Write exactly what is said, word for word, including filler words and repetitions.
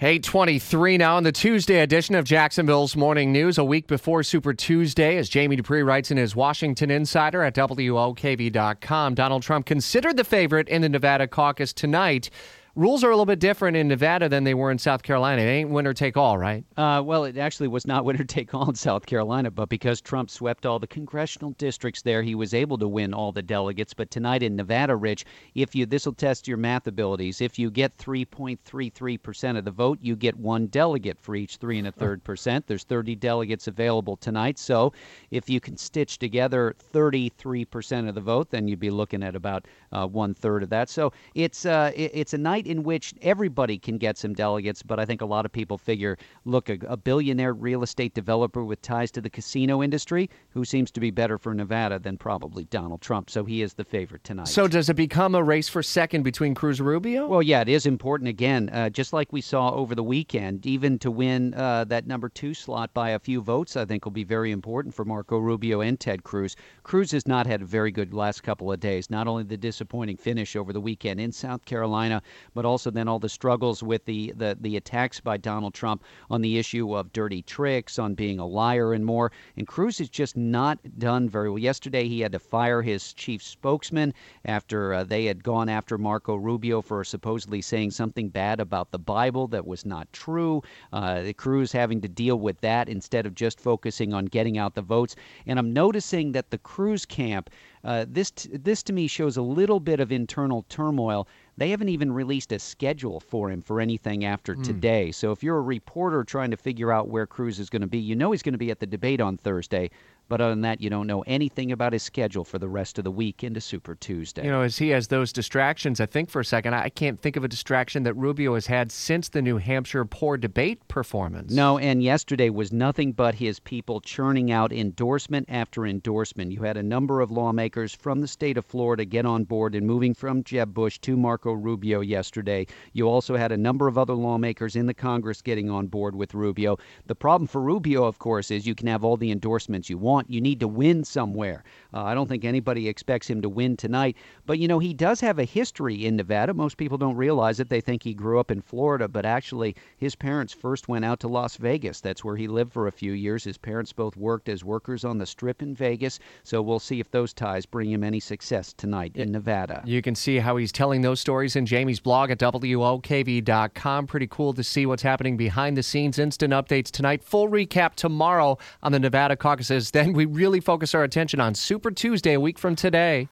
eight twenty-three now on the Tuesday edition of Jacksonville's Morning News, a week before Super Tuesday, as Jamie Dupree writes in his Washington Insider at W O K V dot com. Donald Trump considered the favorite in the Nevada caucus tonight. Rules are a little bit different in Nevada than they were in South Carolina. It ain't winner-take-all, right? Uh, well, it actually was not winner-take-all in South Carolina, but because Trump swept all the congressional districts there, he was able to win all the delegates. But tonight in Nevada, Rich, if you this will test your math abilities. If you get three point three three percent of the vote, you get one delegate for each three and a third percent. There's thirty delegates available tonight, so if you can stitch together thirty-three percent of the vote, then you'd be looking at about uh, one-third of that. So it's uh, it, it's a night in which everybody can get some delegates, but I think a lot of people figure, look, a, a billionaire real estate developer with ties to the casino industry, who seems to be better for Nevada than probably Donald Trump, so he is the favorite tonight. So does it become a race for second between Cruz and Rubio? Well, yeah, it is important again, uh, just like we saw over the weekend, even to win uh, that number two slot by a few votes, I think will be very important for Marco Rubio and Ted Cruz. Cruz has not had a very good last couple of days, not only the disappointing finish over the weekend in South Carolina, but also then all the struggles with the, the, the attacks by Donald Trump on the issue of dirty tricks, on being a liar and more. And Cruz has just not done very well. Yesterday he had to fire his chief spokesman after uh, they had gone after Marco Rubio for supposedly saying something bad about the Bible that was not true. Uh, Cruz having to deal with that instead of just focusing on getting out the votes. And I'm noticing that the Cruz camp, uh, this t- this to me shows a little bit of internal turmoil. They haven't even released a schedule for him for anything after mm. today. So if you're a reporter trying to figure out where Cruz is going to be, you know he's going to be at the debate on Thursday. But other than that, you don't know anything about his schedule for the rest of the week into Super Tuesday. You know, as he has those distractions, I think for a second, I can't think of a distraction that Rubio has had since the New Hampshire poor debate performance. No, and yesterday was nothing but his people churning out endorsement after endorsement. You had a number of lawmakers from the state of Florida get on board and moving from Jeb Bush to Marco Rubio yesterday. You also had a number of other lawmakers in the Congress getting on board with Rubio. The problem for Rubio, of course, is you can have all the endorsements you want. You need to win somewhere. Uh, I don't think anybody expects him to win tonight. But, you know, he does have a history in Nevada. Most people don't realize it. They think he grew up in Florida. But actually, his parents first went out to Las Vegas. That's where he lived for a few years. His parents both worked as workers on the Strip in Vegas. So we'll see if those ties bring him any success tonight in Nevada. You can see how he's telling those stories in Jamie's blog at W O K V dot com. Pretty cool to see what's happening behind the scenes. Instant updates tonight. Full recap tomorrow on the Nevada caucuses. Then we really focus our attention on Super Tuesday, a week from today.